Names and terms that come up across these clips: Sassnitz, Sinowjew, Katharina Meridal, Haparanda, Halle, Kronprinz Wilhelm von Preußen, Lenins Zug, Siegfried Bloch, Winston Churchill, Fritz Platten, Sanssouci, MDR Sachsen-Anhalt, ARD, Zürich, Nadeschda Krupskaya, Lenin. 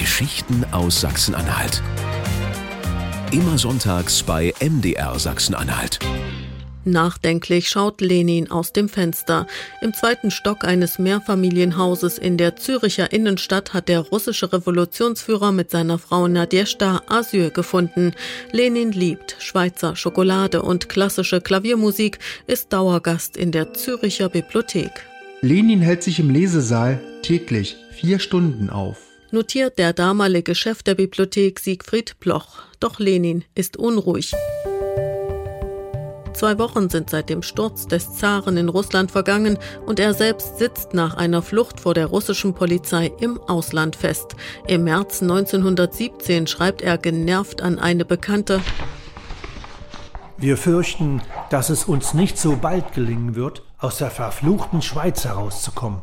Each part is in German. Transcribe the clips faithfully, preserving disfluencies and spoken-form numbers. Geschichten aus Sachsen-Anhalt. Immer sonntags bei M D R Sachsen-Anhalt. Nachdenklich schaut Lenin aus dem Fenster. Im zweiten Stock eines Mehrfamilienhauses in der Züricher Innenstadt hat der russische Revolutionsführer mit seiner Frau Nadjeshda Asyl gefunden. Lenin liebt Schweizer Schokolade und klassische Klaviermusik, ist Dauergast in der Züricher Bibliothek. Lenin hält sich im Lesesaal täglich vier Stunden auf, notiert der damalige Chef der Bibliothek Siegfried Bloch. Doch Lenin ist unruhig. Zwei Wochen sind seit dem Sturz des Zaren in Russland vergangen und er selbst sitzt nach einer Flucht vor der russischen Polizei im Ausland fest. Im März neunzehnhundertsiebzehn schreibt er genervt an eine Bekannte: Wir fürchten, dass es uns nicht so bald gelingen wird, aus der verfluchten Schweiz herauszukommen.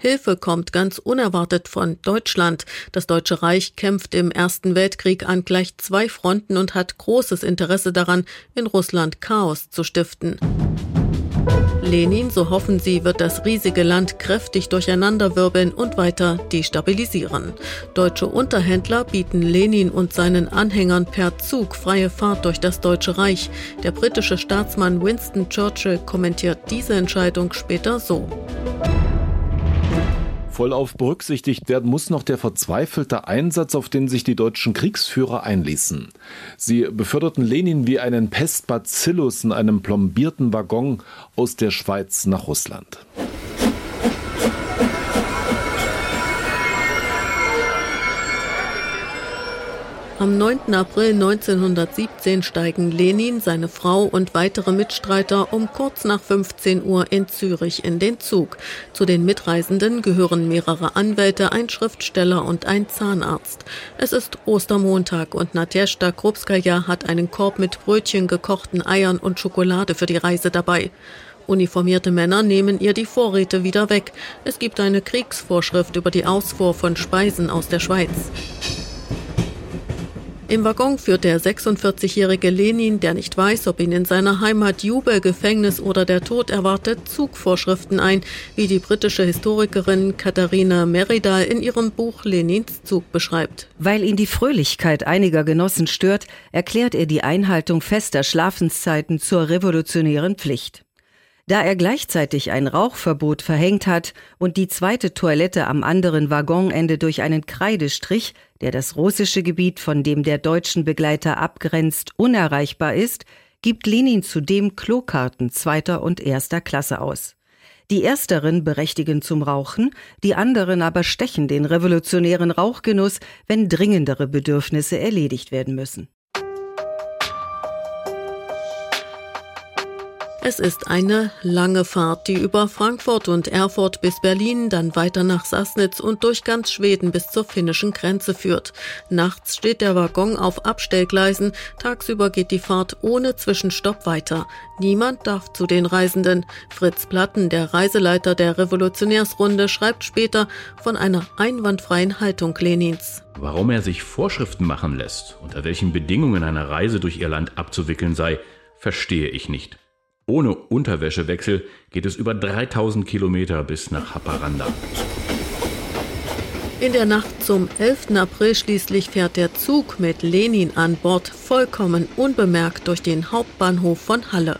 Hilfe kommt ganz unerwartet von Deutschland. Das Deutsche Reich kämpft im Ersten Weltkrieg an gleich zwei Fronten und hat großes Interesse daran, in Russland Chaos zu stiften. Lenin, so hoffen sie, wird das riesige Land kräftig durcheinanderwirbeln und weiter destabilisieren. Deutsche Unterhändler bieten Lenin und seinen Anhängern per Zug freie Fahrt durch das Deutsche Reich. Der britische Staatsmann Winston Churchill kommentiert diese Entscheidung später so: Vollauf berücksichtigt werden muss noch der verzweifelte Einsatz, auf den sich die deutschen Kriegsführer einließen. Sie beförderten Lenin wie einen Pestbazillus in einem plombierten Waggon aus der Schweiz nach Russland. Am neunten April neunzehnhundertsiebzehn steigen Lenin, seine Frau und weitere Mitstreiter um kurz nach fünfzehn Uhr in Zürich in den Zug. Zu den Mitreisenden gehören mehrere Anwälte, ein Schriftsteller und ein Zahnarzt. Es ist Ostermontag und Nadeschda Krupskaya hat einen Korb mit Brötchen, gekochten Eiern und Schokolade für die Reise dabei. Uniformierte Männer nehmen ihr die Vorräte wieder weg. Es gibt eine Kriegsvorschrift über die Ausfuhr von Speisen aus der Schweiz. Im Waggon führt der sechsundvierzigjährige Lenin, der nicht weiß, ob ihn in seiner Heimat Jubel, Gefängnis oder der Tod erwartet, Zugvorschriften ein, wie die britische Historikerin Katharina Meridal in ihrem Buch Lenins Zug beschreibt. Weil ihn die Fröhlichkeit einiger Genossen stört, erklärt er die Einhaltung fester Schlafenszeiten zur revolutionären Pflicht. Da er gleichzeitig ein Rauchverbot verhängt hat und die zweite Toilette am anderen Waggonende durch einen Kreidestrich, der das russische Gebiet, von dem der deutschen Begleiter abgrenzt, unerreichbar ist, gibt Lenin zudem Klokarten zweiter und erster Klasse aus. Die ersteren berechtigen zum Rauchen, die anderen aber stechen den revolutionären Rauchgenuss, wenn dringendere Bedürfnisse erledigt werden müssen. Es ist eine lange Fahrt, die über Frankfurt und Erfurt bis Berlin, dann weiter nach Sassnitz und durch ganz Schweden bis zur finnischen Grenze führt. Nachts steht der Waggon auf Abstellgleisen, tagsüber geht die Fahrt ohne Zwischenstopp weiter. Niemand darf zu den Reisenden. Fritz Platten, der Reiseleiter der Revolutionärsrunde, schreibt später von einer einwandfreien Haltung Lenins. Warum er sich Vorschriften machen lässt, unter welchen Bedingungen eine Reise durch ihr Land abzuwickeln sei, verstehe ich nicht. Ohne Unterwäschewechsel geht es über dreitausend Kilometer bis nach Haparanda. In der Nacht zum elften April schließlich fährt der Zug mit Lenin an Bord vollkommen unbemerkt durch den Hauptbahnhof von Halle.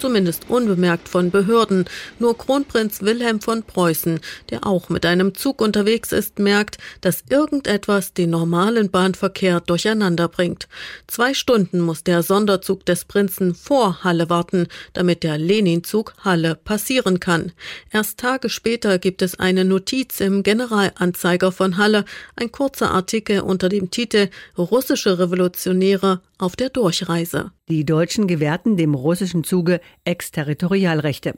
Zumindest unbemerkt von Behörden. Nur Kronprinz Wilhelm von Preußen, der auch mit einem Zug unterwegs ist, merkt, dass irgendetwas den normalen Bahnverkehr durcheinander bringt. Zwei Stunden muss der Sonderzug des Prinzen vor Halle warten, damit der Leninzug Halle passieren kann. Erst Tage später gibt es eine Notiz im Generalanzeiger von Halle, ein kurzer Artikel unter dem Titel „Russische Revolutionäre auf der Durchreise“. Die Deutschen gewährten dem russischen Zuge Exterritorialrechte.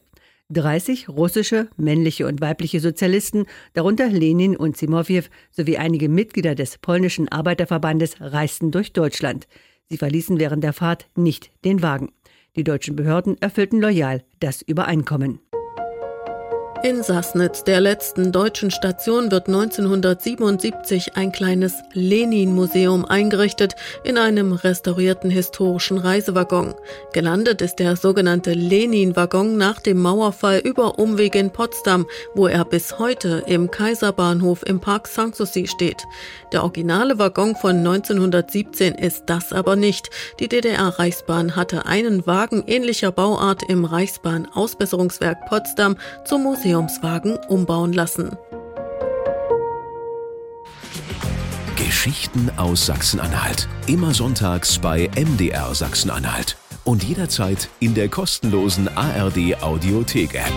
dreißig russische, männliche und weibliche Sozialisten, darunter Lenin und Sinowjew, sowie einige Mitglieder des polnischen Arbeiterverbandes reisten durch Deutschland. Sie verließen während der Fahrt nicht den Wagen. Die deutschen Behörden erfüllten loyal das Übereinkommen. In Sassnitz, der letzten deutschen Station, wird neunzehnhundertsiebenundsiebzig ein kleines Lenin-Museum eingerichtet in einem restaurierten historischen Reisewaggon. Gelandet ist der sogenannte Lenin-Waggon nach dem Mauerfall über Umweg in Potsdam, wo er bis heute im Kaiserbahnhof im Park Sanssouci steht. Der originale Waggon von neunzehnhundertsiebzehn ist das aber nicht. Die D D R-Reichsbahn hatte einen Wagen ähnlicher Bauart im Reichsbahn-Ausbesserungswerk Potsdam zum Museum umbauen lassen. Geschichten aus Sachsen-Anhalt. Immer sonntags bei M D R Sachsen-Anhalt und jederzeit in der kostenlosen A R D Audiothek-App.